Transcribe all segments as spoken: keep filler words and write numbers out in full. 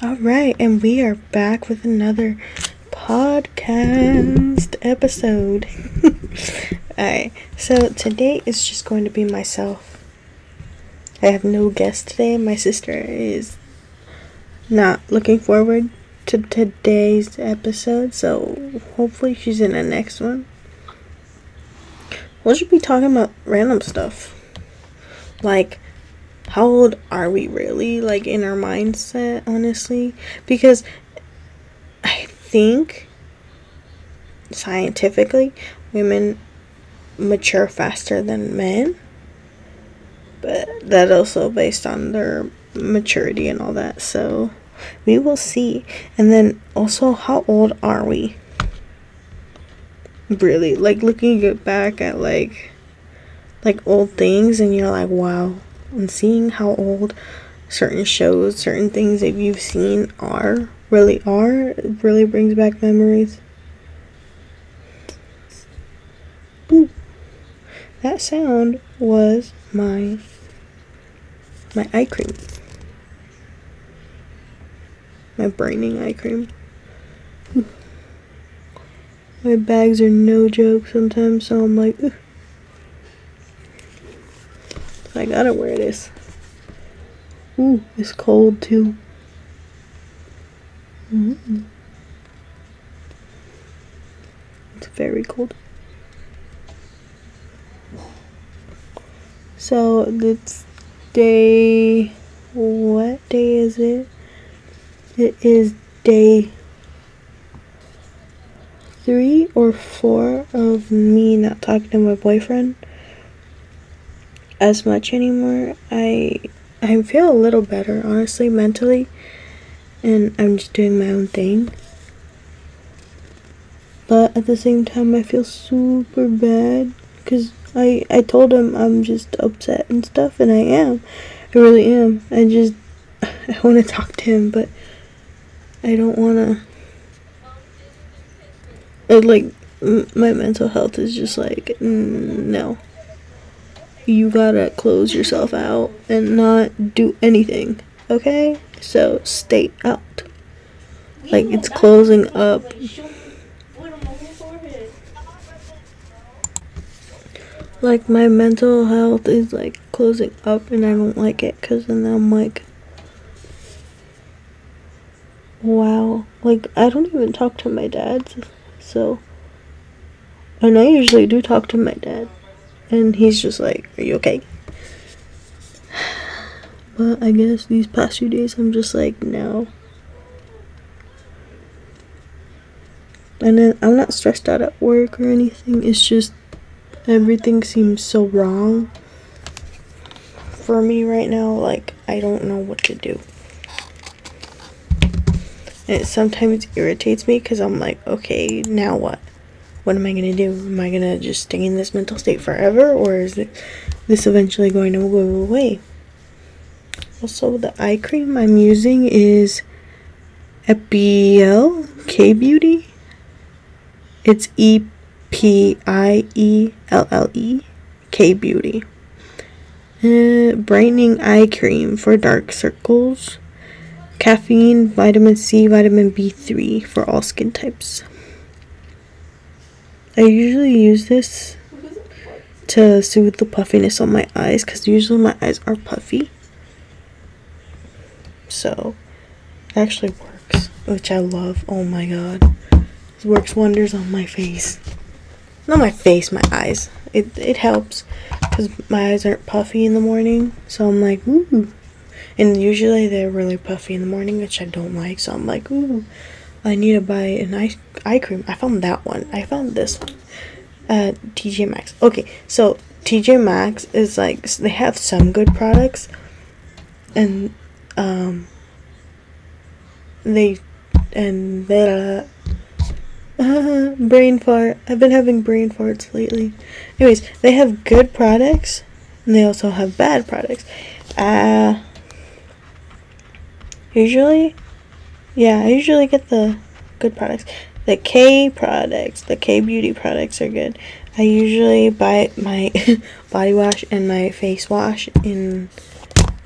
All right, and we are back with another podcast episode. All right, so today is just going to be myself. I have no guest today. My sister is not looking forward to today's episode, so hopefully she's in the next one. We'll just be talking about random stuff, like how old are we really, like in our mindset, honestly, because I think scientifically women mature faster than men, but that also based on their maturity and all that, so we will see. And then also, how old are we really, like looking back at like like old things and you're like, wow, and seeing how old certain shows, certain things that you've seen are really are it really brings back memories. Ooh, that sound was my my eye cream, my brightening eye cream. Ooh. My bags are no joke sometimes, so I'm like, ugh. I gotta wear this. Ooh, it's cold too. Mm-hmm. It's very cold. So it's day. What day is it? It is day three or four of me not talking to my boyfriend as much anymore. I I feel a little better, honestly, mentally, and I'm just doing my own thing, but at the same time I feel super bad because I, I told him I'm just upset and stuff, and I am. I really am. I just I want to talk to him, but I don't want to. Like, m- my mental health is just like, mm, no. You gotta close yourself out and not do anything, okay? So, stay out. Like, it's closing up. Like, my mental health is, like, closing up, and I don't like it, because then I'm like, wow. Like, I don't even talk to my dad. So, and I usually do talk to my dad, and he's just like, are you okay? But I guess these past few days I'm just like, no. And then I'm not stressed out at work or anything, it's just everything seems so wrong for me right now. Like, I don't know what to do. And it sometimes irritates me because I'm like, okay, now what? What am I going to do? Am I going to just stay in this mental state forever? Or is it, this eventually going to go away? Also, the eye cream I'm using is Epielle Beauty. It's E P I E L L E K Beauty. Uh, brightening eye cream for dark circles. Caffeine, vitamin C, vitamin B three for all skin types. I usually use this to soothe the puffiness on my eyes, because usually my eyes are puffy. So, it actually works, which I love. Oh my god. It works wonders on my face. Not my face, my eyes. It, it helps, because my eyes aren't puffy in the morning. So I'm like, ooh. And usually they're really puffy in the morning, which I don't like. So I'm like, ooh, I need to buy an eye, eye cream. I found that one. I found this one at T J Maxx. Okay, so T J Maxx is like, they have some good products. And, um, they, and they're, uh, brain fart. I've been having brain farts lately. Anyways, they have good products. And they also have bad products. Uh... Usually, yeah, I usually get the good products. The K products, the K Beauty products are good. I usually buy my body wash and my face wash in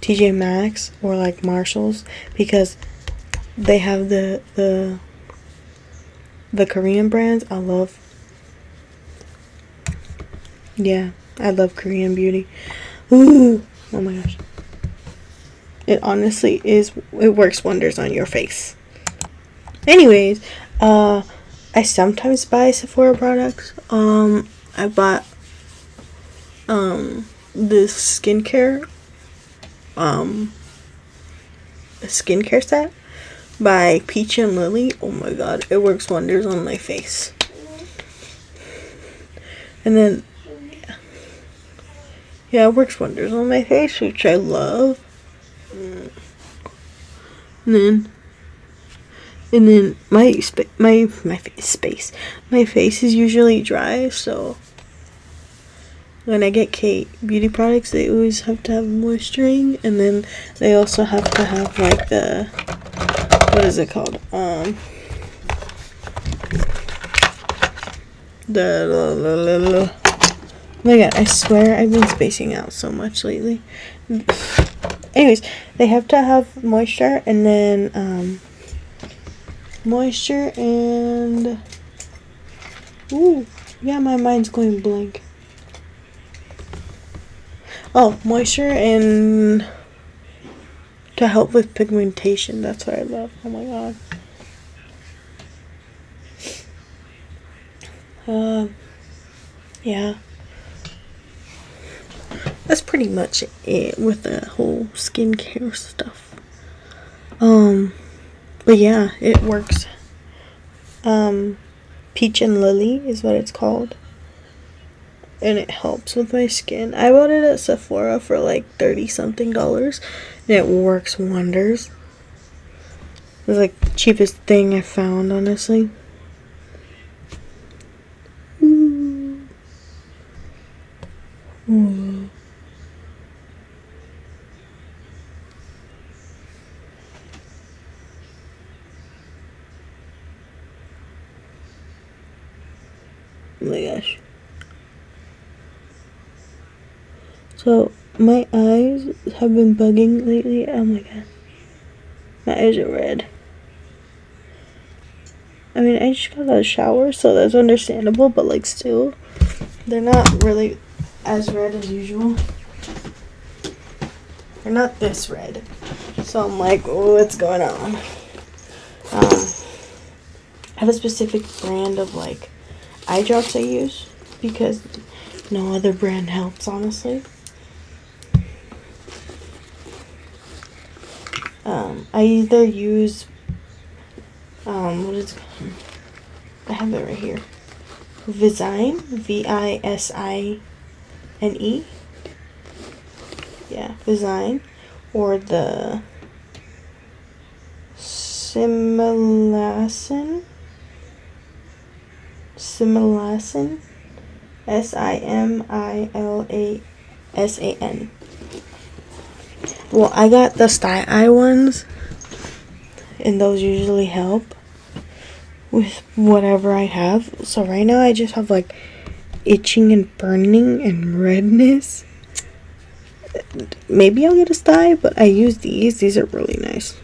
T J Maxx or like Marshalls, because They have the the the Korean brands. I love. Yeah, I love Korean beauty. Ooh, oh my gosh. It honestly is, it works wonders on your face. Anyways, uh, I sometimes buy Sephora products. Um, I bought, um, this skincare, um, skincare set by Peach and Lily. Oh my god, it works wonders on my face. And then, yeah, yeah it works wonders on my face, which I love. And then, and then my spa- my my face space. My face is usually dry, so when I get Kate beauty products, they always have to have moisturizing, and then they also have to have like the, what is it called? Um, the la, la, la, la. Oh my god! I swear I've been spacing out so much lately. Anyways, they have to have moisture and then um, moisture and ooh, yeah, my mind's going blank. Oh, moisture and to help with pigmentation. That's what I love. Oh my god. Um, uh, yeah. That's pretty much it with the whole skincare stuff. Um, but yeah, it works. Um, Peach and Lily is what it's called. And it helps with my skin. I bought it at Sephora for like thirty something dollars. And it works wonders. It was like the cheapest thing I found, honestly. Mm. Mm. Oh my gosh. So my eyes have been bugging lately. Oh my god. My eyes are red. I mean, I just got out of the shower, so that's understandable, but like still they're not really as red as usual. They're not this red. So I'm like, oh, what's going on? Um I have a specific brand of like eye drops I use because no other brand helps, honestly. Um, I either use um, what is it called? I have it right here. Visine, V I S I N E. Yeah, Visine, or the Similasan. Similasan, S I M I L A S A N. Well, I got the sty eye ones, and those usually help with whatever I have. So right now I just have like itching and burning and redness. Maybe I'll get a sty, but I use these. These are really nice.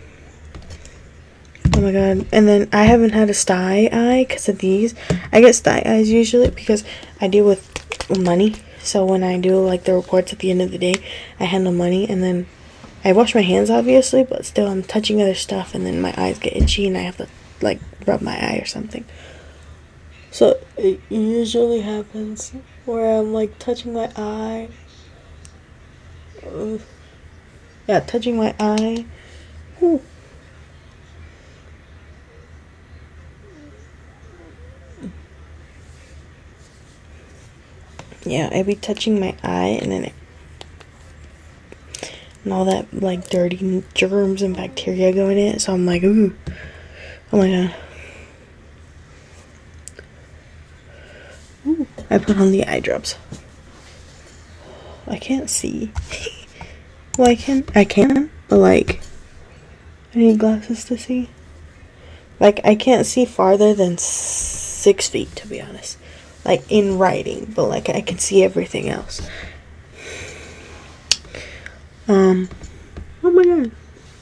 Oh my god. And then I haven't had a sty eye because of these. I get sty eyes usually because I deal with money. So when I do like the reports at the end of the day, I handle money, and then I wash my hands obviously, but still I'm touching other stuff, and then my eyes get itchy and I have to like rub my eye or something. So it usually happens where I'm like touching my eye. Ugh. Yeah, touching my eye. Ooh. Yeah, I be touching my eye, and then it, and all that like dirty germs and bacteria go in it. So I'm like, ooh, oh my god. Ooh, I put on the eye drops. I can't see. Well, I can, I can, but like, I need glasses to see. Like, I can't see farther than six feet, to be honest. Like in writing, but like I can see everything else. Um, oh my god,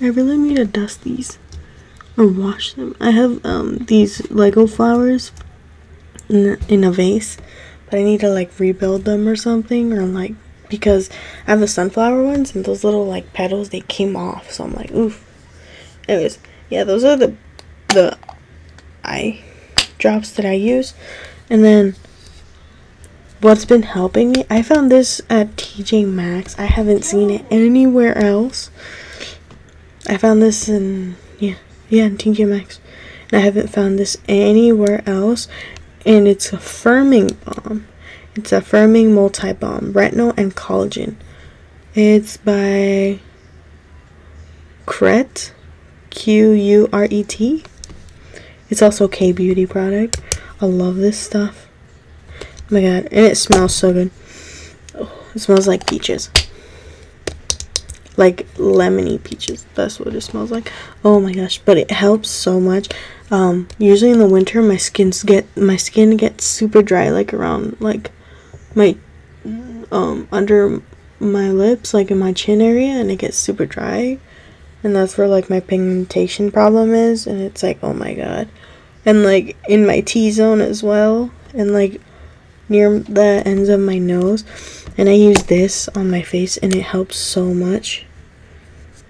I really need to dust these. or wash them. I have um these Lego flowers in, in a vase, but I need to like rebuild them or something, or like, because I have the sunflower ones and those little like petals, they came off, so I'm like, oof. Anyways, yeah, those are the the eye drops that I use. And then what's been helping me, I found this at T J Maxx. I haven't seen it anywhere else. I found this in yeah yeah in T J Maxx, and I haven't found this anywhere else. And it's a firming balm. It's a firming multi-balm, retinol and collagen. It's by Quret, Q U R E T. It's also a K-Beauty product. I love this stuff. Oh my god, and it smells so good. Oh, it smells like peaches. Like lemony peaches. That's what it smells like. Oh my gosh, but it helps so much. Um, usually in the winter, my skin's get my skin gets super dry, like around like my um under my lips, like in my chin area, and it gets super dry, and that's where like my pigmentation problem is. And it's like, oh my god, and like in my T-zone as well, and like near the ends of my nose. And I use this on my face, and it helps so much.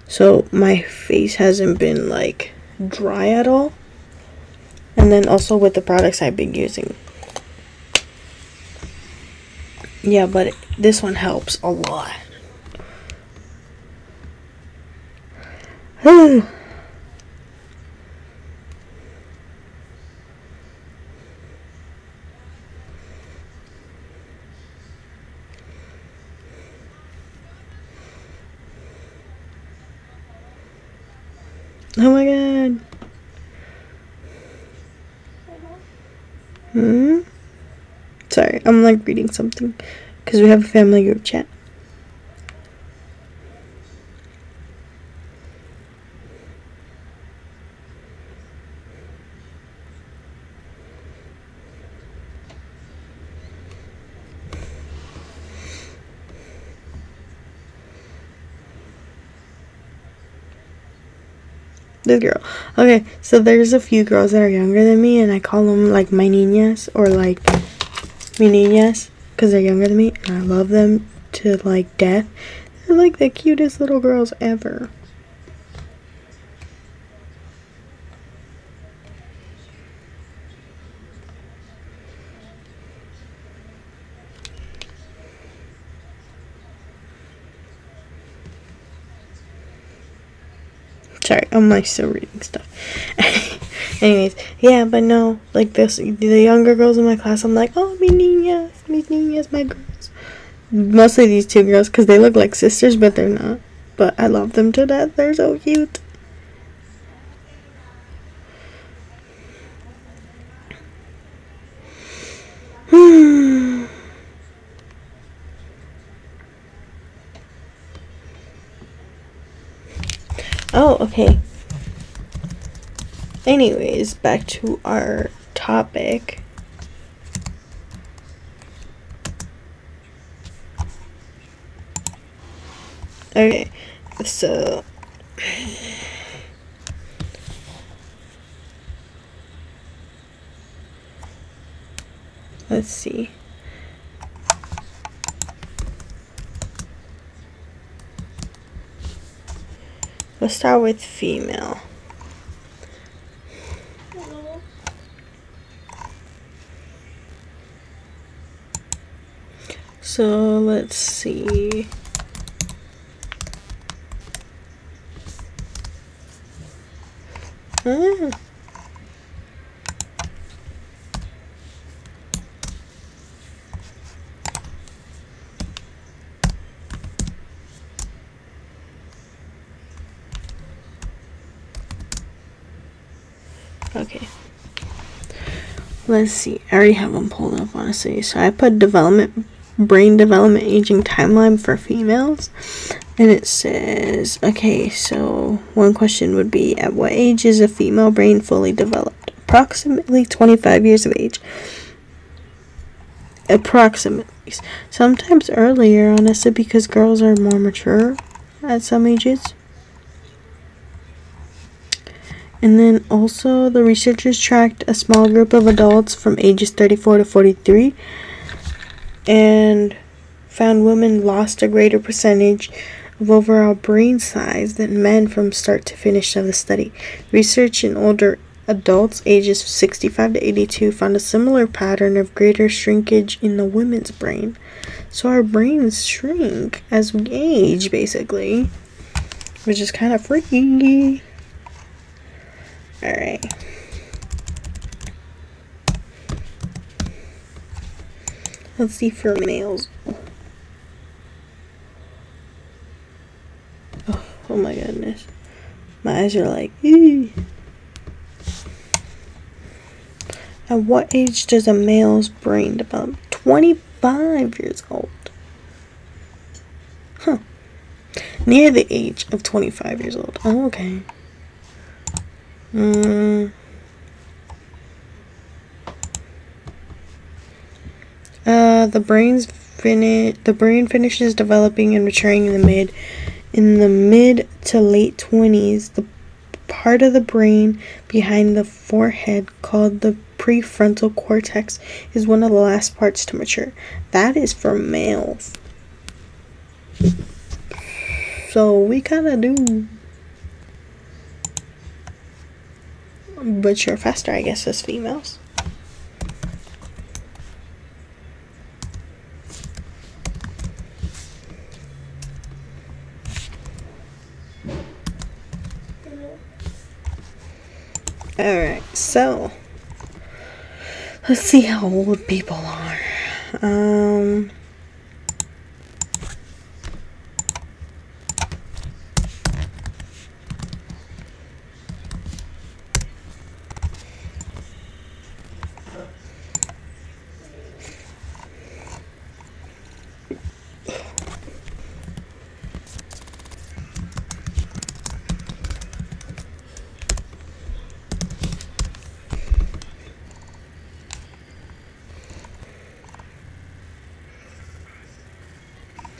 So my face hasn't been like dry at all. And then also with the products I've been using. Yeah, but it, this one helps a lot. Whew. Oh my god. Hmm? Sorry, I'm like reading something because we have a family group chat. This girl. Okay, so there's a few girls that are younger than me, and I call them like my niñas, or like mi niñas, because they're younger than me, and I love them to like death. They're like the cutest little girls ever. Sorry, I'm like still reading stuff. Anyways, yeah, but no, like this, the younger girls in my class, I'm like, oh, mi niñas, mis niñas, my girls. Mostly these two girls, because they look like sisters, but they're not. But I love them to death. They're so cute. Oh, okay. Anyways, back to our topic. Okay, so let's see. Let's start with female. Hello. So let's see. Ah. Okay, let's see. I already have them pulled up, honestly. So I put development, brain development, aging timeline for females, and it says, okay, so one question would be, at what age is a female brain fully developed? Approximately twenty-five years of age. Approximately. Sometimes earlier, honestly, because girls are more mature at some ages. And then also the researchers tracked a small group of adults from ages thirty-four to forty-three and found women lost a greater percentage of overall brain size than men from start to finish of the study. Research in older adults ages sixty-five to eighty-two found a similar pattern of greater shrinkage in the women's brain. So our brains shrink as we age, basically, which is kind of freaky. Alright. Let's see for males. Oh, oh my goodness. My eyes are like, eee. At what age does a male's brain develop? twenty-five years old. Huh. Near the age of twenty-five years old. Oh, okay. Mm. Uh, the brain's fini- the brain finishes developing and maturing in the mid in the mid to late twenties. The part of the brain behind the forehead called the prefrontal cortex is one of the last parts to mature. That is for males. So we kind of do. But you're faster, I guess, as females. Alright, so let's see how old people are. Um...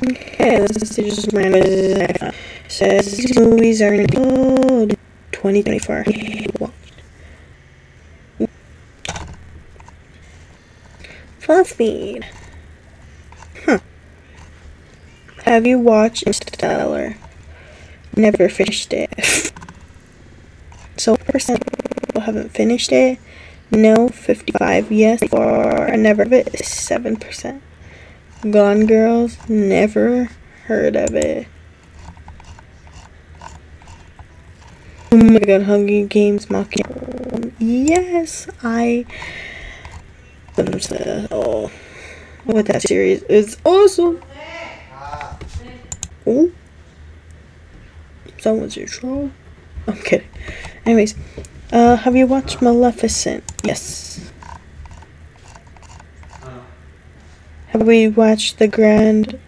Okay, this is just my list. Says these movies are old. twenty twenty-four. BuzzFeed. Huh. Have you watched Interstellar? Never finished it. So, percent of people haven't finished it. No, fifty-five. Yes, or I never of it. seven percent. Gone Girls, never heard of it. Oh my god, Hunger Games Mockingjay. Yes, I oh, what that series is awesome. Oh, someone's your troll. I'm kidding. Anyways, uh, have you watched Maleficent? Yes. Have we watched the Grand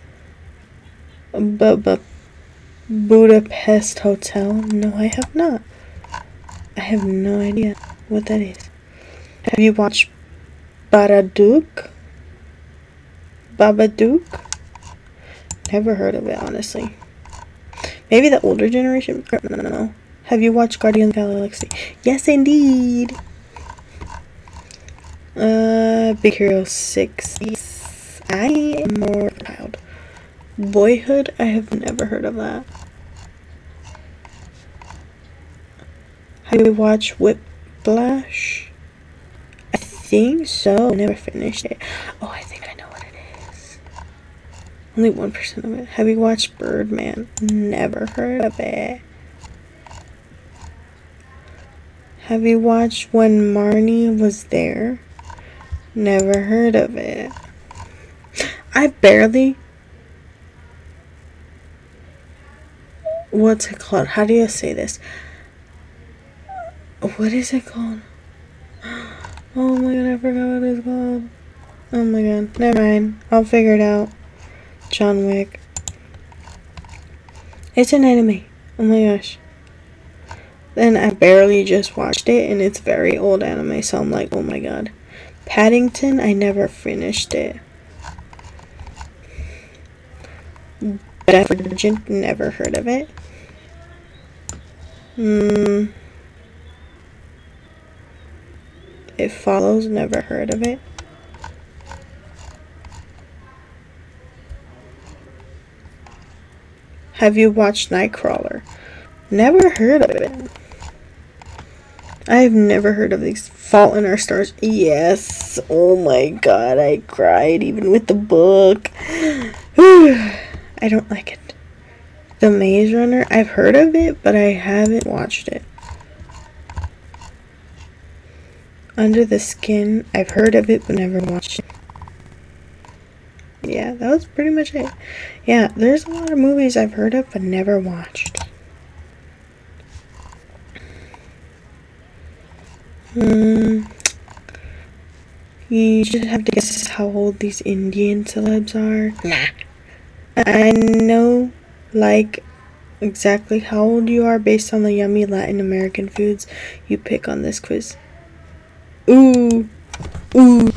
B- B- Budapest Hotel? No, I have not. I have no idea what that is. Have you watched Babadook? Babadook? Never heard of it, honestly. Maybe the older generation? No, no, no. Have you watched Guardians of the Galaxy? Yes, indeed. Uh, Big Hero six. I am more proud. Boyhood? I have never heard of that. Have you watched Whiplash? I think so. Never finished it. Oh, I think I know what it is. Only one percent of it. Have you watched Birdman? Never heard of it. Have you watched When Marnie Was There? Never heard of it. I barely, what's it called? How do you say this? What is it called? Oh my god, I forgot what it's called. Oh my god, never mind. I'll figure it out. John Wick. It's an anime. Oh my gosh. Then I barely just watched it, and it's very old anime, so I'm like, oh my god. Paddington, I never finished it. Divergent, never heard of it. Mm. It follows, never heard of it. Have you watched Nightcrawler? Never heard of it. I've never heard of these. Fault in Our Stars. Yes. Oh my god, I cried even with the book. I don't like it. The Maze Runner. I've heard of it, but I haven't watched it. Under the Skin. I've heard of it, but never watched it. Yeah, that was pretty much it. Yeah, there's a lot of movies I've heard of, but never watched. Hmm. You just have to guess how old these Indian celebs are. Nah. I know, like, exactly how old you are based on the yummy Latin American foods you pick on this quiz. Ooh. Ooh.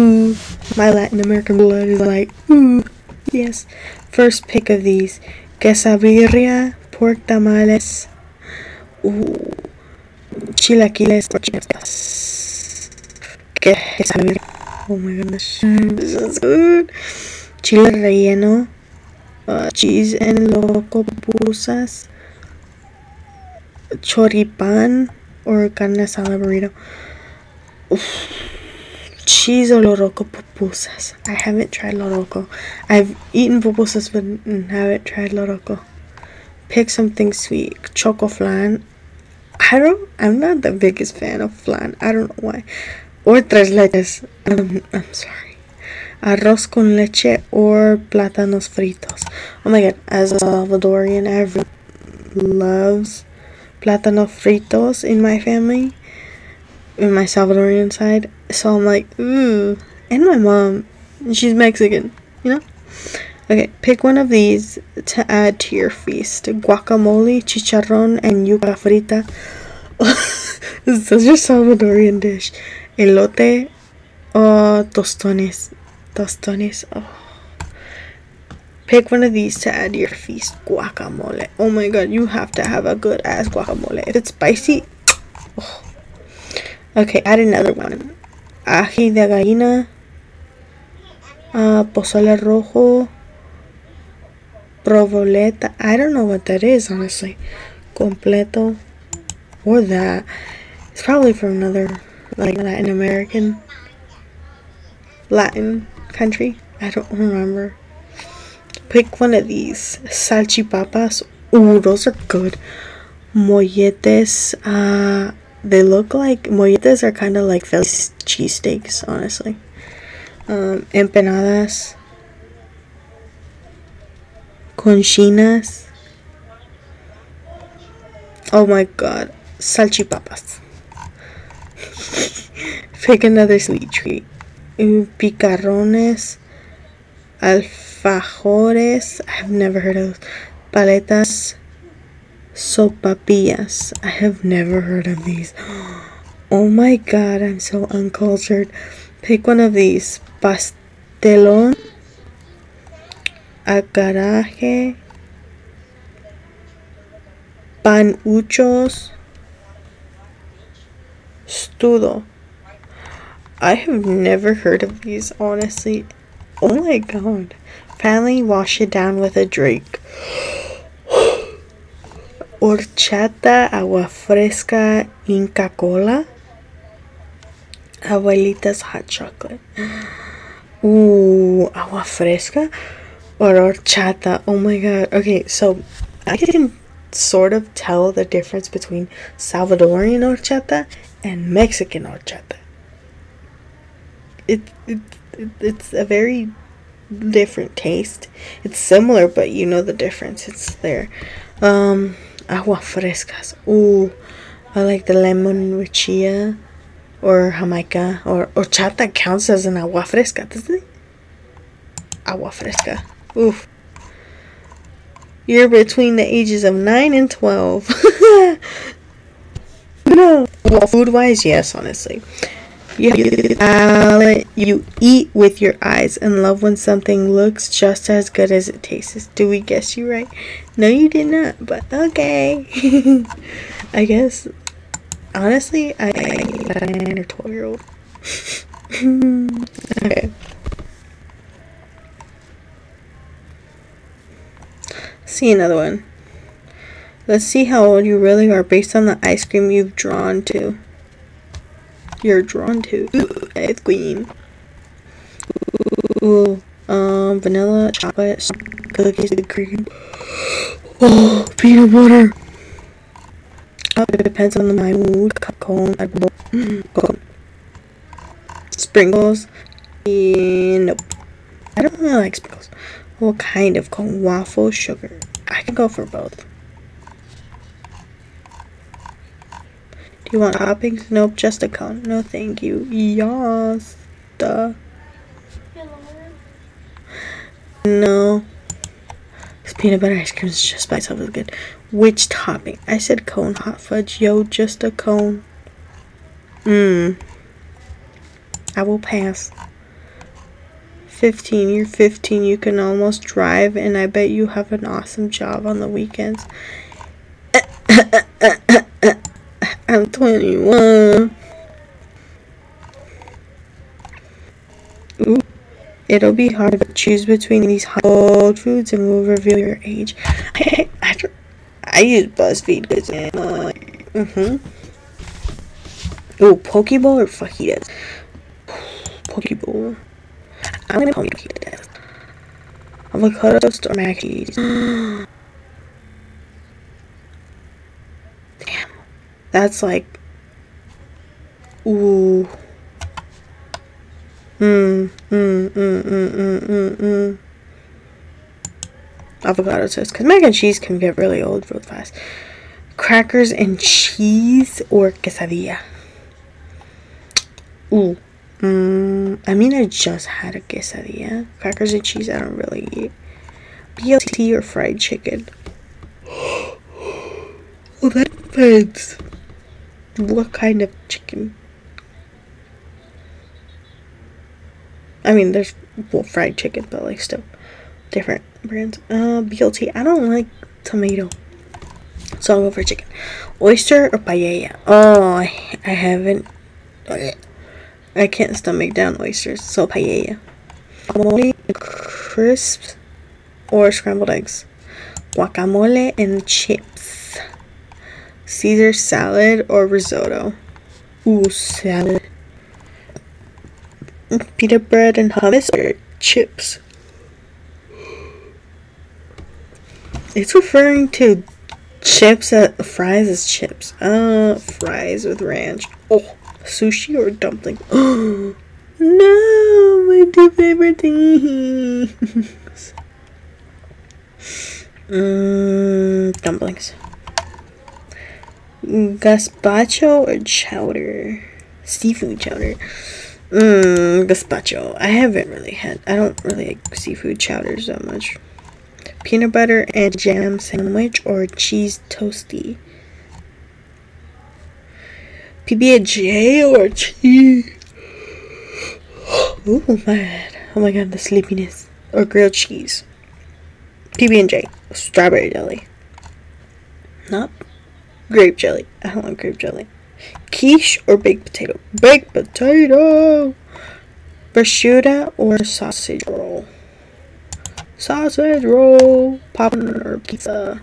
Ooh. My Latin American blood is like, ooh. Yes. First pick of these. Quesabirria, pork tamales. Ooh. Chilaquiles, quesabirria. Oh my goodness. This is good. Chile relleno. Uh, cheese and loco pupusas. Choripan or carne asada burrito. Oof. Cheese or loroco pupusas. I haven't tried loroco. I've eaten pupusas but haven't tried loroco. Pick something sweet. Choco flan. I don't, I'm not the biggest fan of flan. I don't know why. Or tres leches. Um, I'm sorry. Arroz con leche or plátanos fritos. Oh my god. As a Salvadorian, everyone loves plátanos fritos in my family. In my Salvadorian side, so I'm like, ooh. And my mom, she's Mexican, you know. Okay, pick one of these to add to your feast: guacamole, chicharrón, and yuca frita. This is such a Salvadorian dish. Elote, uh, tostones, tostones. Oh. Pick one of these to add to your feast: guacamole. Oh my god, you have to have a good ass guacamole. If it's spicy, oh. Okay, add another one. Ají de gallina, uh, pozole rojo, provoleta. I don't know what that is, honestly. Completo, or that. It's probably from another, like, Latin American, Latin country. I don't remember. Pick one of these. Salchipapas. Ooh, those are good. Molletes, uh... they look like, molletes are kind of like Philly cheesesteaks, honestly. Um, empanadas. Conchinas. Oh my god. Salchipapas. Pick another sweet treat. Picarrones. Alfajores. I've never heard of those. Paletas. Sopapillas. I have never heard of these. Oh my god, I'm so uncultured. Pick one of these. Pastelón. Acaraje. Panuchos. Studo. I have never heard of these, honestly. Oh my god. Finally, wash it down with a drink. Horchata, agua fresca, Inca Cola, Abuelita's hot chocolate. Ooh, agua fresca or horchata. Oh my god. Okay, so I can sort of tell the difference between Salvadorian horchata and Mexican horchata. It, it, it it's a very different taste. It's similar, but you know the difference. It's there. Um. Agua frescas. Ooh, I like the lemon with chia or Jamaica or horchata counts as an agua fresca, doesn't it? Agua fresca. Oof. You're between the ages of nine and twelve. No. Well, food-wise, yes, honestly. You, you, you eat with your eyes and love when something looks just as good as it tastes. Do we guess you right? No, you did not, but okay. I guess, honestly, I, I nine or twelve year old. Okay. See another one. Let's see how old you really are based on the ice cream you've drawn to. You're drawn to. Ooh, ice cream. Ooh, um, vanilla, chocolate, cookies, cream. Oh, peanut butter. Oh, it depends on my mood. Cone, cone. Sprinkles. And nope. I don't really like sprinkles. What kind of cone? Waffle, sugar. I can go for both. Do you want toppings? Nope, just a cone. No, thank you. Yes. Duh. No. This peanut butter ice cream is just by itself is good. Which topping? I said cone. Hot fudge. Yo, just a cone. Mmm. I will pass. fifteen. You're fifteen. You can almost drive, and I bet you have an awesome job on the weekends. I'm twenty-one. Ooh. It'll be hard to choose between these hot foods and will reveal your age. I, I, I use BuzzFeed because I'm like, mm-hmm. Ooh, Pokeball or fajitas? Pokeball. I'm gonna call me fajitas. Avocado store mac and cheese. That's like, ooh, mm, mm, mm, mm, mm, mm, mm. Avocado toast, because mac and cheese can get really old real fast. Crackers and cheese or quesadilla? Ooh, mm, I mean, I just had a quesadilla. Crackers and cheese, I don't really eat. B L T or fried chicken? Well, that depends. What kind of chicken? I mean, there's, well, fried chicken, but like still different brands. Uh, B L T. I don't like tomato, so I'll go for chicken. Oyster or paella? Oh, I, I haven't. I can't stomach down oysters, so paella. Guacamole, crisps, or scrambled eggs. Guacamole and chips. Caesar salad or risotto? Ooh, salad. Pita bread and hummus or chips? It's referring to chips at fries as chips. Uh, fries with ranch. Oh, sushi or dumpling? Oh, no, my two favorite things. Mmm, dumplings. Gazpacho or chowder? Seafood chowder. Mmm, gazpacho. I haven't really had, I don't really like seafood chowders that much. Peanut butter and jam sandwich or cheese toasty? P B and J or cheese? Oh my god. Oh my god, the sleepiness. Or grilled cheese. P B and J. Strawberry jelly. Not grape jelly. I don't like grape jelly. Quiche or baked potato? Baked potato! Prosciutto or sausage roll? Sausage roll! Popcorn or pizza?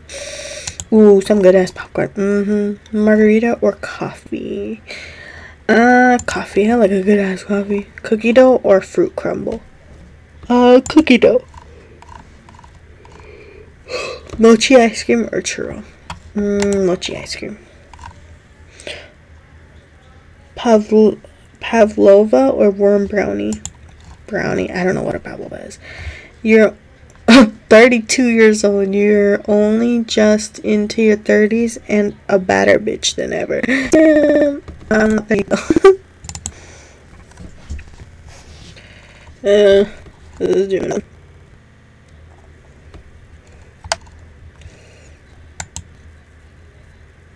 Ooh, some good ass popcorn. Mm-hmm. Margarita or coffee? Uh, coffee. I like a good ass coffee. Cookie dough or fruit crumble? Uh, cookie dough. Mochi ice cream or churro? Mmm, mochi ice cream. Pavl- Pavlova or warm brownie? Brownie. I don't know what a pavlova is. You're thirty-two years old and you're only just into your thirties and a badder bitch than ever. I'm not thirty. Uh, this is doing it.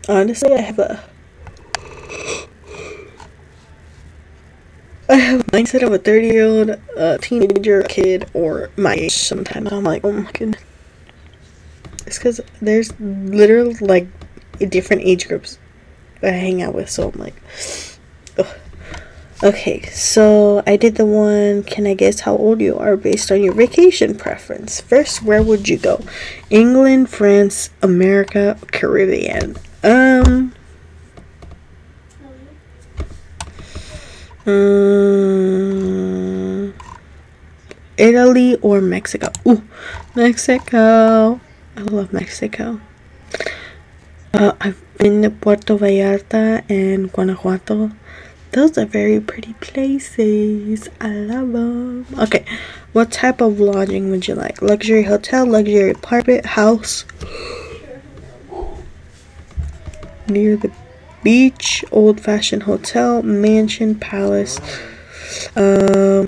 Honestly, I have a I have a mindset of a thirty-year-old, a teenager, a kid, or my age sometimes. I'm like, oh my goodness. It's because there's literally, like, different age groups that I hang out with, so I'm like, go. Okay, so I did the one, can I guess how old you are based on your vacation preference? First, where would you go? England, France, America, Caribbean. Um... Um, Italy or Mexico? Ooh, Mexico. I love Mexico. Uh, I've been to Puerto Vallarta and Guanajuato. Those are very pretty places. I love them. Okay, what type of lodging would you like? Luxury hotel, luxury apartment, house near the beach, old-fashioned hotel, mansion, palace. Um,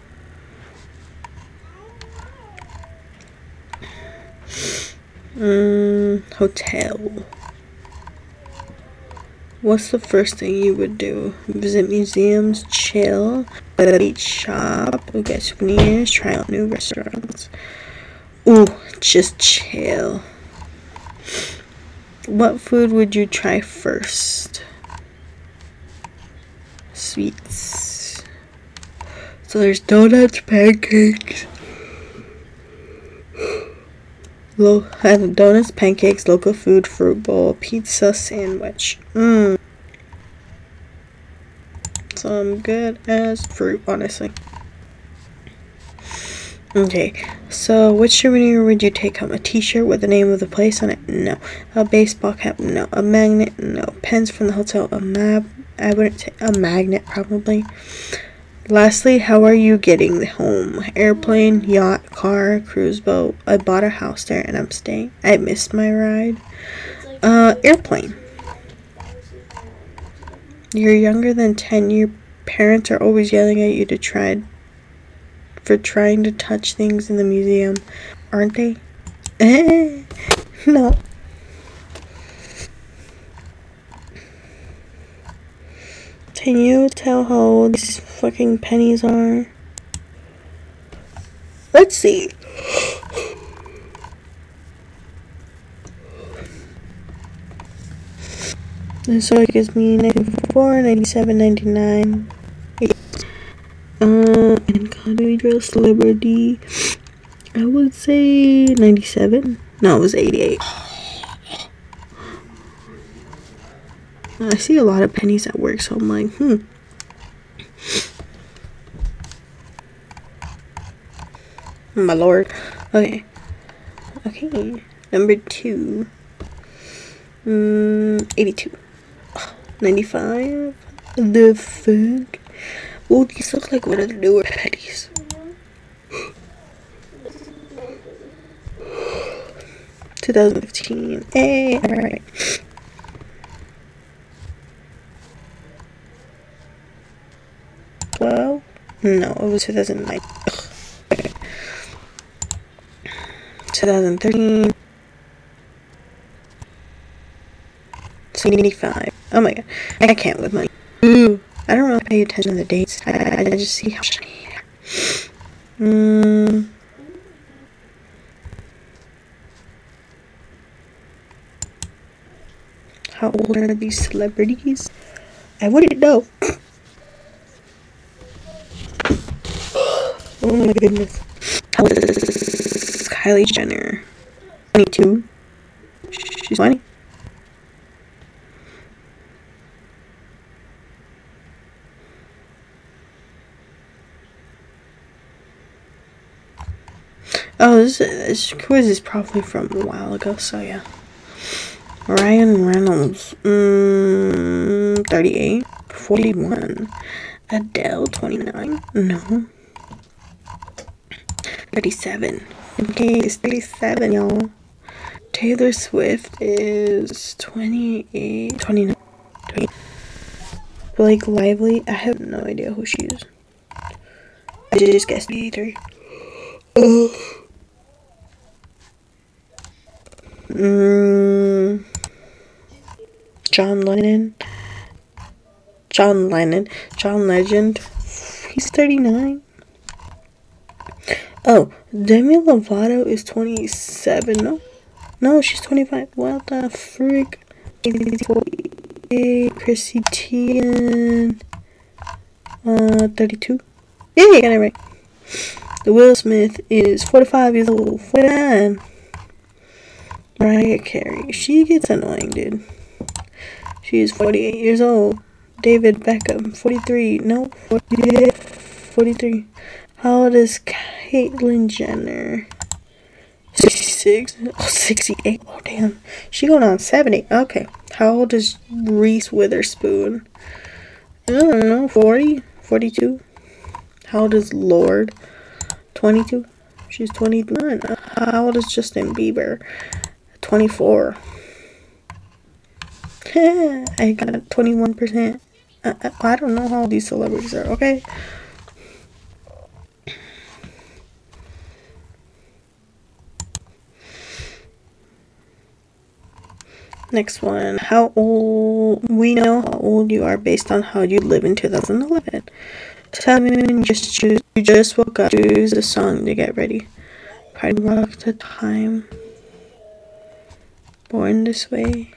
um, hotel. What's the first thing you would do? Visit museums, chill, go to the beach, shop, get souvenirs, try out new restaurants. Ooh, just chill. What food would you try first? Sweets. So there's donuts, pancakes, low have donuts, pancakes, local food, fruit bowl, pizza, sandwich. Mmm. So I'm good as fruit, honestly. Okay, so which souvenir would you take home? A t-shirt with the name of the place on it? No. A baseball cap? No. A magnet? No. Pens from the hotel? A map? I wouldn't say a magnet, probably. Lastly, how are you getting home? Airplane, yacht, car, cruise boat. I bought a house there and I'm staying. I missed my ride. Uh, airplane. You're younger than ten. Your parents are always yelling at you to try for trying to touch things in the museum. Aren't they? No. Can you tell how old these fucking pennies are? Let's see. And so it gives me nineteen forty-four, ninety-seven, ninety-nine. Uh, and Cathedral Celebrity, I would say ninety-seven. No, it was eighty-eight. I see a lot of pennies at work, so I'm like, hmm. My lord. Okay. Okay. Number two. Mm, eighty-two. Oh, ninety-five. The fuck? Oh, these look like one of the newer pennies. twenty fifteen. Hey, alright. Well, no, it was two thousand nine. Okay. twenty thirteen. seventy-five. Oh my god. I can't with money. Ooh. I don't really pay attention to the dates. I, I just see how shiny they are. Mm. How old are these celebrities? I wouldn't know. Oh my goodness. How old is Kylie Jenner? twenty-two. She's twenty. Oh, this, this quiz is probably from a while ago, so yeah. Ryan Reynolds, mm, thirty-eight, forty-one, Adele, twenty-nine, no, thirty-seven. Okay, it's thirty-seven, y'all. Taylor Swift is twenty-eight, twenty-nine, twenty. Blake Lively, I have no idea who she is. I just guessed twenty-three. Oh. Mm, John Lennon, John Lennon, John Legend, he's thirty-nine. Oh, Demi Lovato is twenty-seven, no? No, she's twenty-five, what the frick? Chrissy Teigen, uh, thirty-two. Yeah, I got it right. The Will Smith is forty-five years old. forty-nine. Mariah Carey. She gets annoying, dude. She is forty-eight years old. David Beckham. forty-three. No. forty-three. How old is Caitlyn Jenner? sixty-six. Oh, sixty-eight. Oh, damn. She going on seventy. Okay. How old is Reese Witherspoon? I don't know. forty? forty-two? How old is Lorde? twenty-two? She's twenty-nine. How old is Justin Bieber? twenty-four. I got twenty-one percent. I, I, I don't know how old these celebrities are, okay? Next one. How old... We know how old you are based on how you live in two thousand eleven. Seven, just choose, you just woke up. Choose a song to get ready. Party Rock the Time. Born This Way.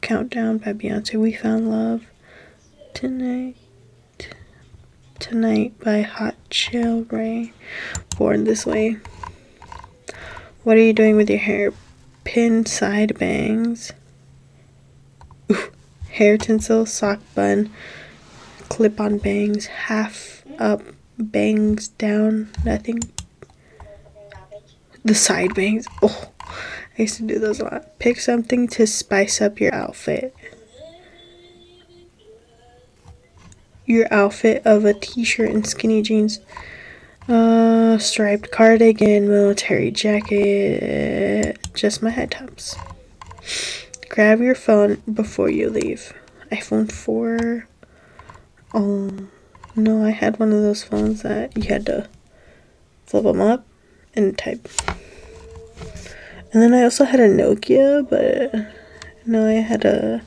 Countdown by Beyonce. We Found Love. Tonight. Tonight by Hot Chill Ray. Born This Way. What Are You Doing With Your Hair? Pin Side Bangs. Ooh. Hair Tinsel. Sock Bun. Clip-on bangs, half up, bangs down, nothing. The side bangs. Oh, I used to do those a lot. Pick something to spice up your outfit. Your outfit of a t-shirt and skinny jeans. Uh, striped cardigan, military jacket, just my head tops. Grab your phone before you leave. iPhone four... Oh, no, I had one of those phones that you had to flip them up and type. And then I also had a Nokia, but no, I had a,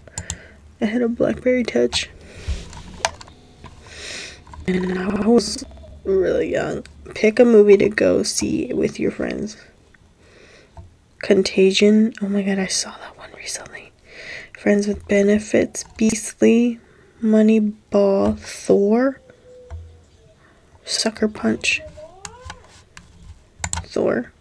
I had a BlackBerry Touch. And I was really young. Pick a movie to go see with your friends. Contagion. Oh my god, I saw that one recently. Friends with Benefits. Beastly. Moneyball, Thor, Sucker Punch, Thor.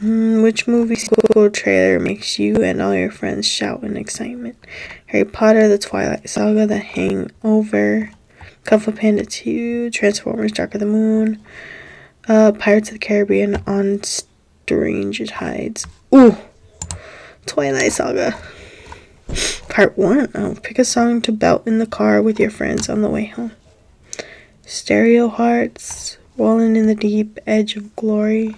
Mm, which movie sequel trailer makes you and all your friends shout in excitement? Harry Potter, The Twilight Saga, The Hangover, Kung Fu Panda two, Transformers, Dark of the Moon, uh, Pirates of the Caribbean on stage. Range It Hides. Ooh, Twilight Saga Part one. Oh, pick a song to belt in the car with your friends on the way home. Stereo Hearts, Rolling in the Deep, Edge of Glory,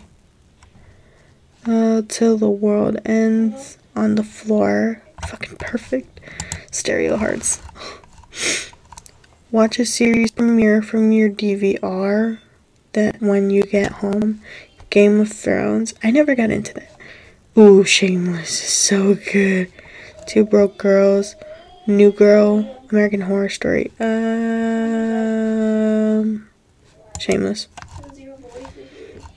uh, Till the World Ends, On the Floor. Fucking perfect. Stereo Hearts. Watch a series premiere from your D V R that when you get home. Game of Thrones. I never got into that. Ooh, Shameless is so good. Two Broke Girls. New Girl. American Horror Story. Um, Shameless.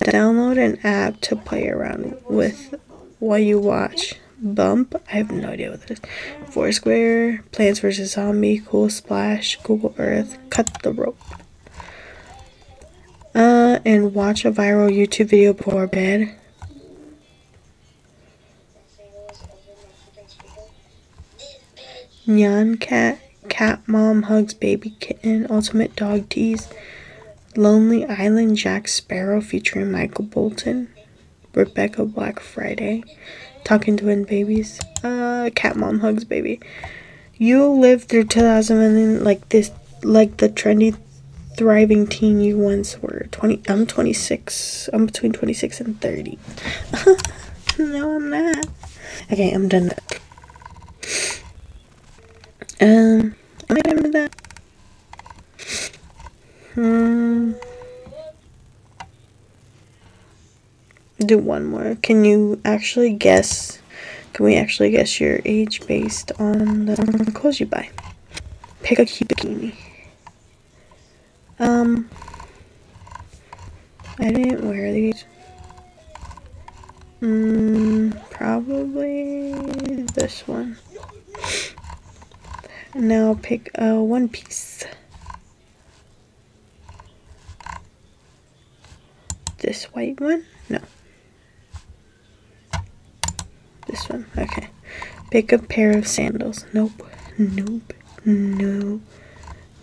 Download an app to play around with while you watch. Bump. I have no idea what that is. Foursquare. Plants versus. Zombie. Cool Splash. Google Earth. Cut the Rope. Uh, and watch a viral YouTube video before bed. Nyan Cat, Cat Mom Hugs Baby Kitten, Ultimate Dog Tease, Lonely Island, Jack Sparrow featuring Michael Bolton, Rebecca Black Friday, Talking Twin Babies, uh, Cat Mom Hugs Baby. You'll live through two thousand eleven like this, like the trendy thriving teen you once were. twenty I'm twenty-six. I'm between twenty-six and thirty. No, I'm not. Okay, I'm done that. Um, am I done with that? Hmm. Do one more. Can you actually guess? Can we actually guess your age based on the clothes you buy? Pick a cute bikini. Um, I didn't wear these. Mm, probably this one. Now pick a one piece. This white one? No. This one? Okay. Pick a pair of sandals. Nope. Nope. No.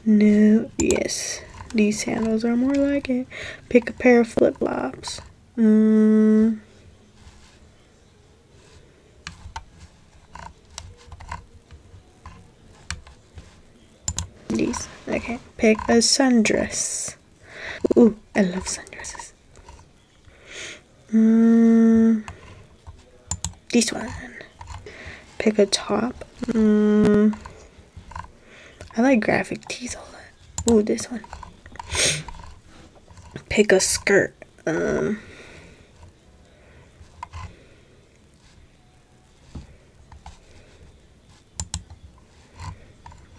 No. Yes. These sandals are more like it. Pick a pair of flip-flops. Mm. These. Okay. Pick a sundress. Ooh, I love sundresses. Mm. This one. Pick a top. Mm. I like graphic tees a lot. Ooh, this one. Pick a skirt. Um.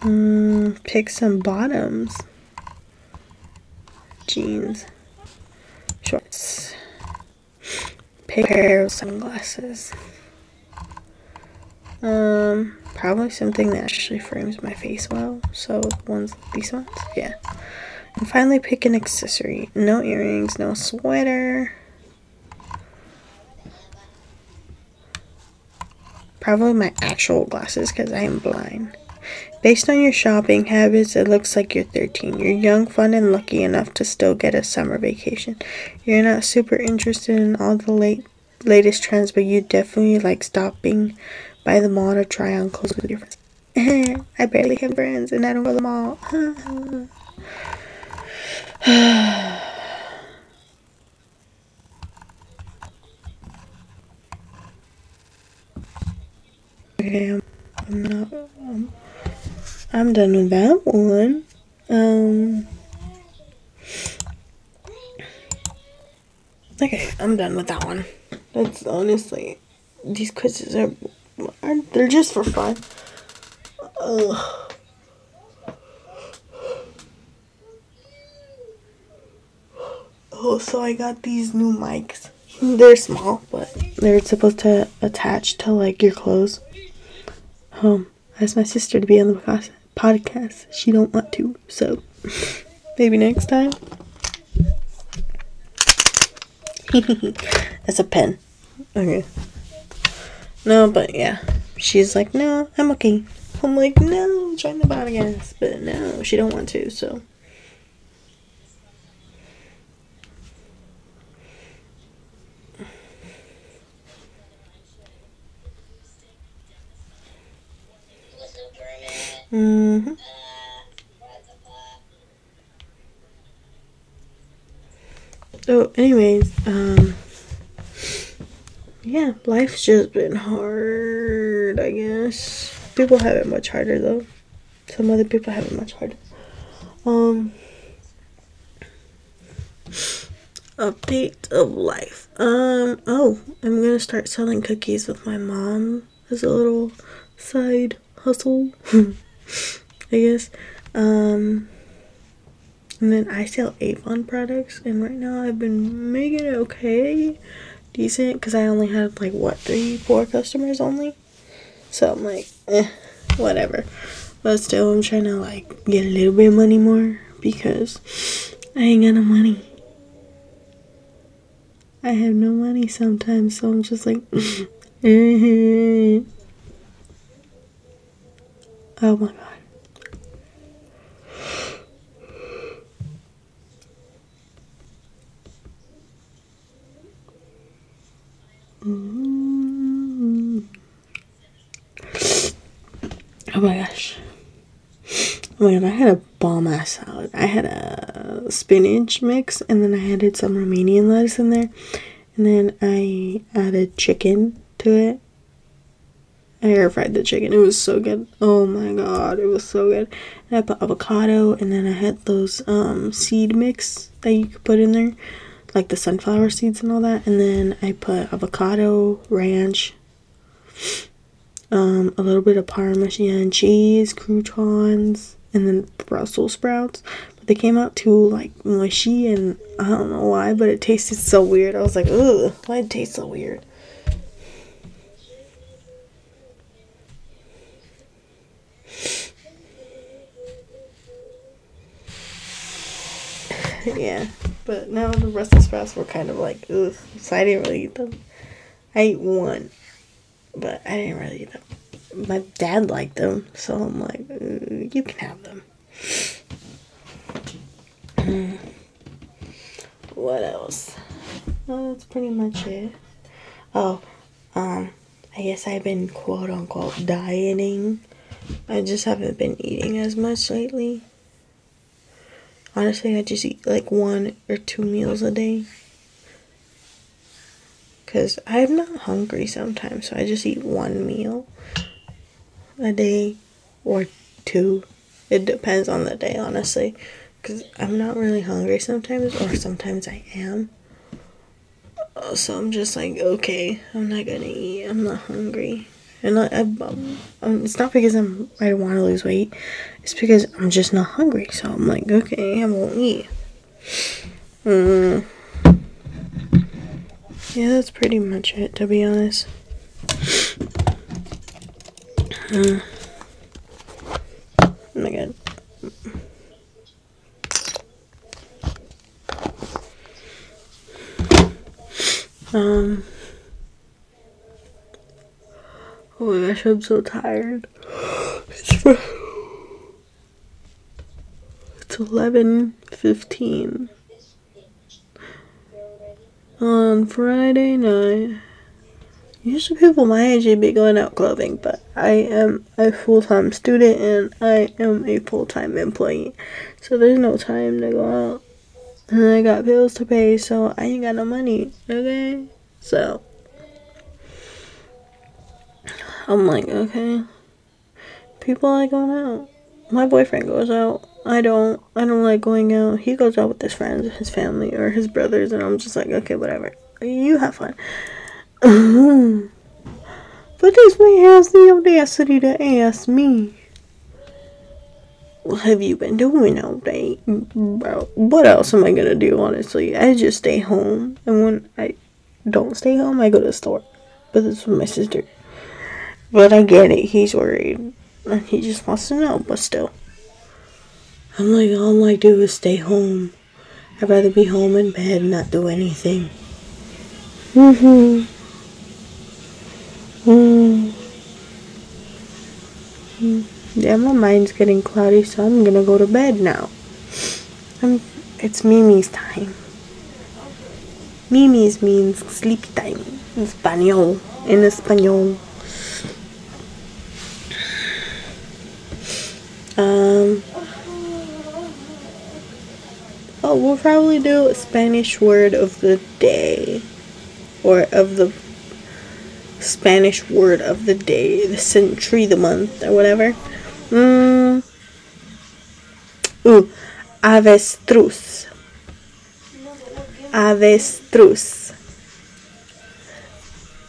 Mm, pick some bottoms. Jeans. Shorts. Pick a pair of sunglasses. Um, probably something that actually frames my face well. So, ones, these ones? Yeah. And finally, pick an accessory. No earrings, no sweater. Probably my actual glasses because I am blind. Based on your shopping habits, it looks like you're thirteen. You're young, fun, and lucky enough to still get a summer vacation. You're not super interested in all the late latest trends, but you definitely like stopping by the mall to try on clothes with your friends. I barely have friends and I don't go to the mall. Okay, I'm, I'm not, um, I'm done with that one. Um, okay, I'm done with that one. That's honestly, these quizzes are... They're just for fun. Ugh. Oh, so I got these new mics. They're small, but they're supposed to attach to like your clothes. Um, I asked my sister to be on the podcast. She don't want to, so maybe next time. That's a pen. Okay. No, but yeah, she's like, no, I'm okay. I'm like, no, join the podcast, but no, she don't want to, so. Mm-hmm. So, anyways, um. yeah, life's just been hard, I guess. People have it much harder, though. Some other people have it much harder. Um, update of life. Um, oh, I'm going to start selling cookies with my mom as a little side hustle, I guess. Um, and then I sell Avon products, and right now I've been making it okay. Decent, because I only had like what three four customers only, so I'm like eh, whatever, but still I'm trying to like get a little bit of money more because I ain't got no money. I have no money sometimes, so I'm just like oh my god. Mm. Oh my gosh. Oh my god, I had a bomb ass salad. I had a spinach mix and then I added some Romanian lettuce in there. And then I added chicken to it. I air fried the chicken. It was so good. Oh my god, it was so good. And I put avocado and then I had those um seed mix that you could put in there. Like the sunflower seeds and all that. And then I put avocado, ranch, um, a little bit of Parmesan cheese, croutons, and then Brussels sprouts. But they came out too, like, mushy, and I don't know why, but it tasted so weird. I was like, ugh, why it taste so weird? Yeah. But now the Brussels sprouts were kind of like, ugh. So I didn't really eat them. I ate one, but I didn't really eat them. My dad liked them, so I'm like, you can have them. Mm. What else? Well, that's pretty much it. Oh, um, I guess I've been quote-unquote dieting. I just haven't been eating as much lately. Honestly, I just eat like one or two meals a day. Because I'm not hungry sometimes, so I just eat one meal a day or two. It depends on the day, honestly. Because I'm not really hungry sometimes, or sometimes I am. So I'm just like, okay, I'm not gonna eat. I'm not hungry. And I, I, um, it's not because I'm, I want to lose weight. It's because I'm just not hungry. So I'm like, okay, I won't eat. Mm. Yeah, that's pretty much it, to be honest. Mm. Oh my god. Um, oh my gosh, I'm so tired. It's, it's eleven fifteen on Friday night. Usually people my age should be going out clubbing, but I am a full-time student and I am a full-time employee. So there's no time to go out. And I got bills to pay, so I ain't got no money, okay? So, I'm like, okay. People like going out. My boyfriend goes out. I don't. I don't like going out. He goes out with his friends, his family, or his brothers, and I'm just like, okay, whatever. You have fun. But this man has the audacity to ask me, what have you been doing all day? Bro, what else am I gonna do, honestly? I just stay home. And when I don't stay home, I go to the store. But this is with my sister. But I get it. He's worried. And he just wants to know. But still. I'm like, all I do is stay home. I'd rather be home in bed and not do anything. Mm-hmm. Mm. Mm. Yeah, my mind's getting cloudy, so I'm gonna go to bed now. I'm, it's Mimi's time. Mimi's means sleepy time. In Spanish. In Spanish. Um. Oh, we'll probably do a Spanish word of the day. Or of the Spanish word of the day. The century, the month, or whatever. Mm. Ooh, avestruz. Avestruz.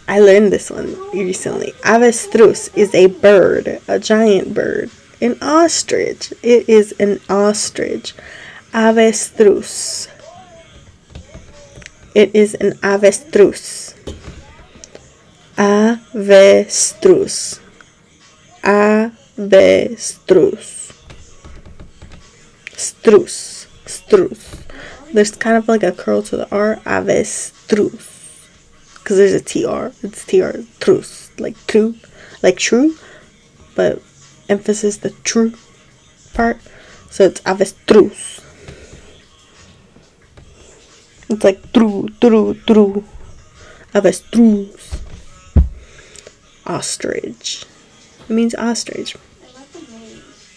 I learned this one recently. Avestruz is a bird, a giant bird. An ostrich. It is an ostrich. Avestruz. It is an avestruz. Avestruz. Avestruz. Avestruz. Struz. Struz. There's kind of like a curl to the R. Avestruz. Because there's a T R. It's T R. Trus. Like true. Like true. But emphasis the true part. So it's avestruz. It's like true, true, true. Avestruz. Ostrich. It means ostrich.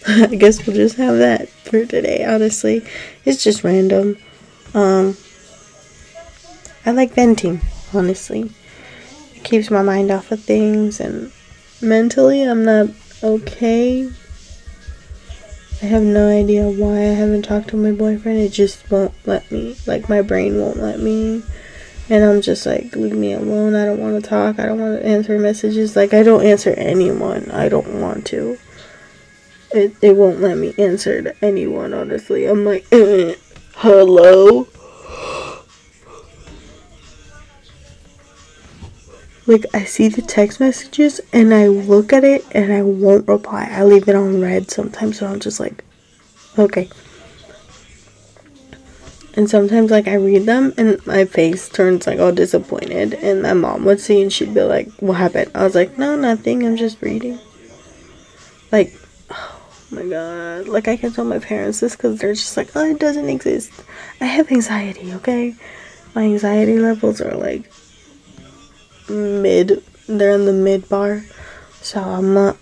I guess we'll just have that for today, honestly. It's just random. Um, I like venting, honestly. It keeps my mind off of things, and mentally I'm not okay. I have no idea why I haven't talked to my boyfriend. It just won't let me. Like, my brain won't let me. And I'm just like, leave me alone. I don't want to talk. I don't want to answer messages. Like, I don't answer anyone. I don't want to. It it won't let me answer to anyone, honestly. I'm like, eh, hello? Like, I see the text messages, and I look at it, and I won't reply. I leave it on red sometimes, so I'm just like, okay. And sometimes, like, I read them and my face turns, like, all disappointed. And my mom would see and she'd be like, what happened? I was like, no, nothing. I'm just reading. Like, oh my god. Like, I can tell my parents this because they're just like, oh, it doesn't exist. I have anxiety, okay? My anxiety levels are, like, mid. They're in the mid bar. So I'm not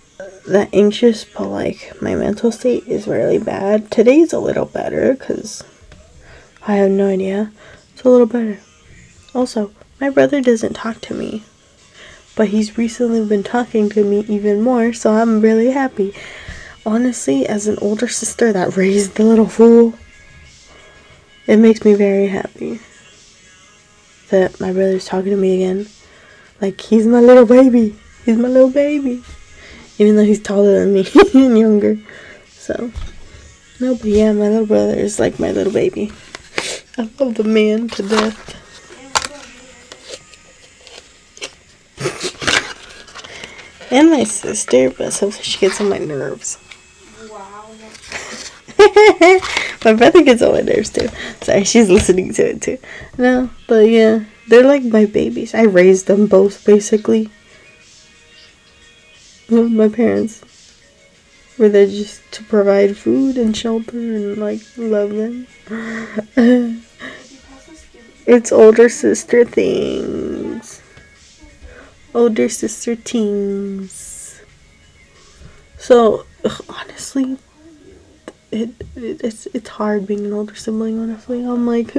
that anxious. But, like, my mental state is really bad. Today's a little better because... I have no idea. It's a little better. Also, my brother doesn't talk to me. But he's recently been talking to me even more, so I'm really happy. Honestly, as an older sister that raised the little fool, it makes me very happy that my brother's talking to me again. Like, he's my little baby. He's my little baby. Even though he's taller than me and younger. So, no, but yeah, my little brother is like my little baby. I love the man to death. And my sister, but sometimes she gets on my nerves. Wow. My brother gets on my nerves too. Sorry, she's listening to it too. No, but yeah, they're like my babies. I raised them both, basically. My parents were there just to provide food and shelter and, like, love them. It's older sister things. Older sister teens. So, ugh, honestly, it, it it's it's hard being an older sibling, honestly. I'm like,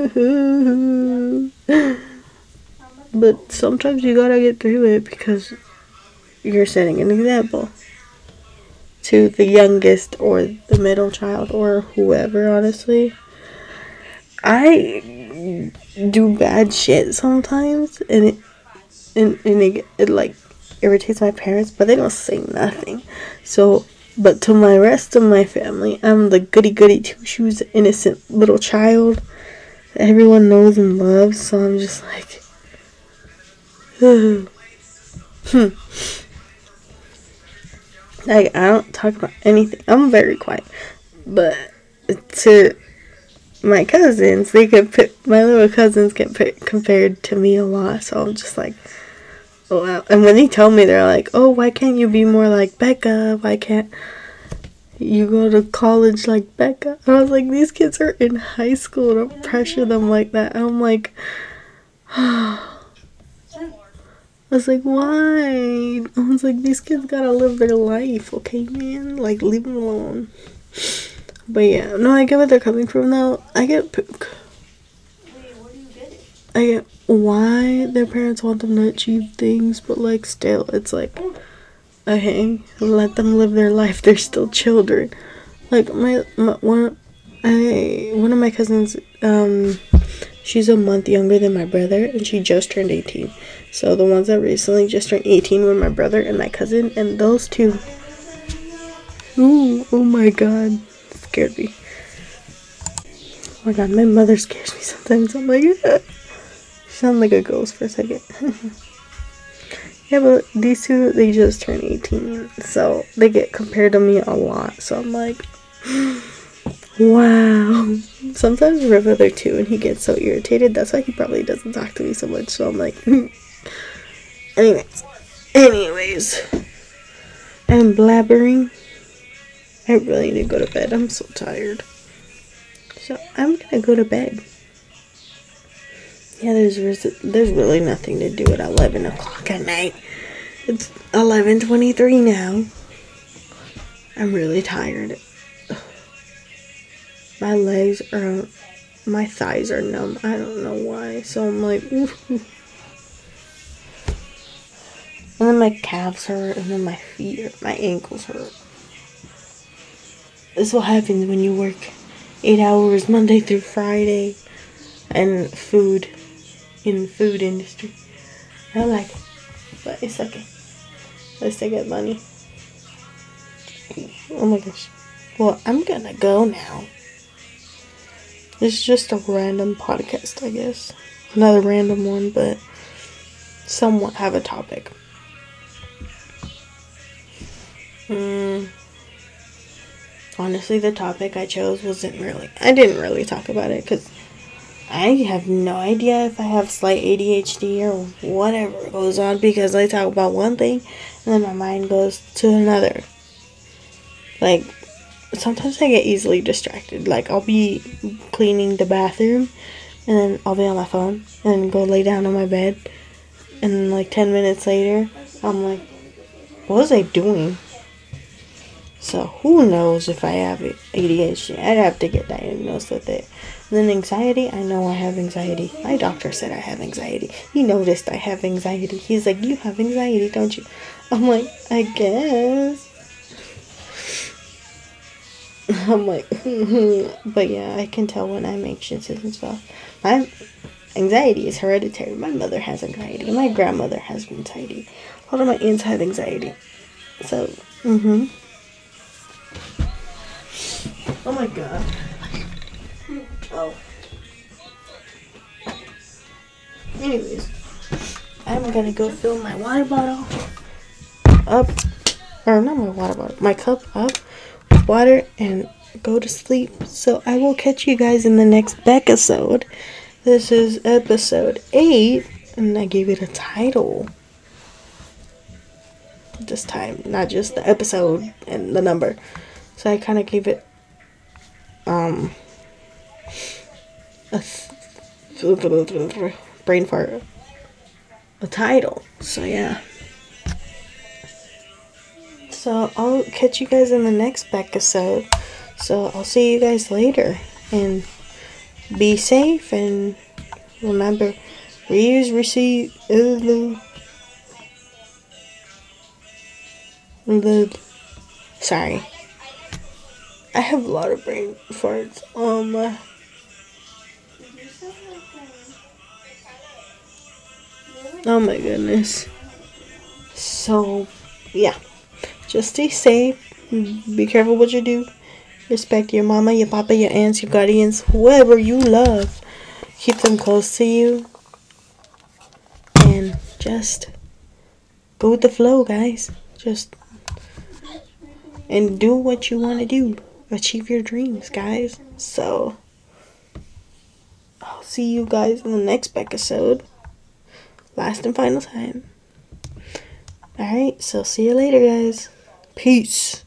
but sometimes you gotta get through it because you're setting an example to the youngest or the middle child or whoever, honestly. I... do bad shit sometimes and it and, and it, it like irritates my parents, but they don't say nothing. So, but to my rest of my family, I'm the goody goody two shoes innocent little child that everyone knows and loves. So I'm just like, hmm. Like, I don't talk about anything. I'm very quiet, but to my cousins, they get put, my little cousins get put, compared to me a lot, so I'm just like, oh wow. And when they tell me, they're like, oh, why can't you be more like Becca? Why can't you go to college like Becca? And I was like, these kids are in high school, don't pressure them like that. And I'm like, oh. I was like, why? I was like, these kids gotta live their life, okay, man? Like, leave them alone. But yeah, no, I get where they're coming from though. I get pook. Wait, where do you get it? I get why their parents want them to achieve things, but like still, it's like, okay, let them live their life. They're still children. Like my, my one, I one of my cousins, um, she's a month younger than my brother, and she just turned eighteen. So the ones that recently just turned eighteen were my brother and my cousin, and those two. Ooh, oh my god. Scared me. Oh my god, my mother scares me sometimes. I'm like, yeah. She sounds like a ghost for a second. Yeah, but these two, they just turned eighteen, so they get compared to me a lot. So I'm like, wow. Sometimes my brother too, and he gets so irritated. That's why he probably doesn't talk to me so much. So I'm like, anyways, anyways, I'm blabbering. I really need to go to bed. I'm so tired. So, I'm gonna go to bed. Yeah, there's res- there's really nothing to do at eleven o'clock at night. It's eleven twenty-three now. I'm really tired. Ugh. My legs are... My thighs are numb. I don't know why. So, I'm like... Ooh. And then my calves hurt. And then my feet hurt. My ankles hurt. This is what happens when you work eight hours Monday through Friday and food in the food industry. I don't like it, but it's okay. At least I get money. Oh my gosh. Well, I'm gonna go now. This is just a random podcast, I guess. Another random one, but somewhat have a topic. Hmm. Honestly, the topic I chose wasn't really... I didn't really talk about it because I have no idea if I have slight A D H D or whatever goes on, because I talk about one thing and then my mind goes to another. Like, sometimes I get easily distracted. Like, I'll be cleaning the bathroom and then I'll be on my phone and go lay down on my bed. And then, like, ten minutes later, I'm like, what was I doing? So, who knows if I have A D H D. I'd have to get diagnosed with it. And then anxiety, I know I have anxiety. My doctor said I have anxiety. He noticed I have anxiety. He's like, you have anxiety, don't you? I'm like, I guess. I'm like, but yeah, I can tell when I'm anxious and stuff. My anxiety is hereditary. My mother has anxiety. My grandmother has anxiety. A lot of my aunts have anxiety. So, mm-hmm. Oh my god. Oh. Anyways, I'm gonna go fill my water bottle up. Or not my water bottle. My cup up. Water and go to sleep. So I will catch you guys in the next Beckisode. This is episode eight, and I gave it a title this time, not just the episode and the number. So I kind of gave it um a th- brain fart, a title. So yeah. So I'll catch you guys in the next episode. So I'll see you guys later. And be safe. And remember, reuse, receive. Sorry. I have a lot of brain farts. Um. Uh, oh my goodness. So, yeah. Just stay safe. Be careful what you do. Respect your mama, your papa, your aunts, your guardians, whoever you love. Keep them close to you. And just go with the flow, guys. Just and do what you want to do. Achieve your dreams, guys. So, I'll see you guys in the next episode. Last and final time. Alright, so see you later, guys. Peace.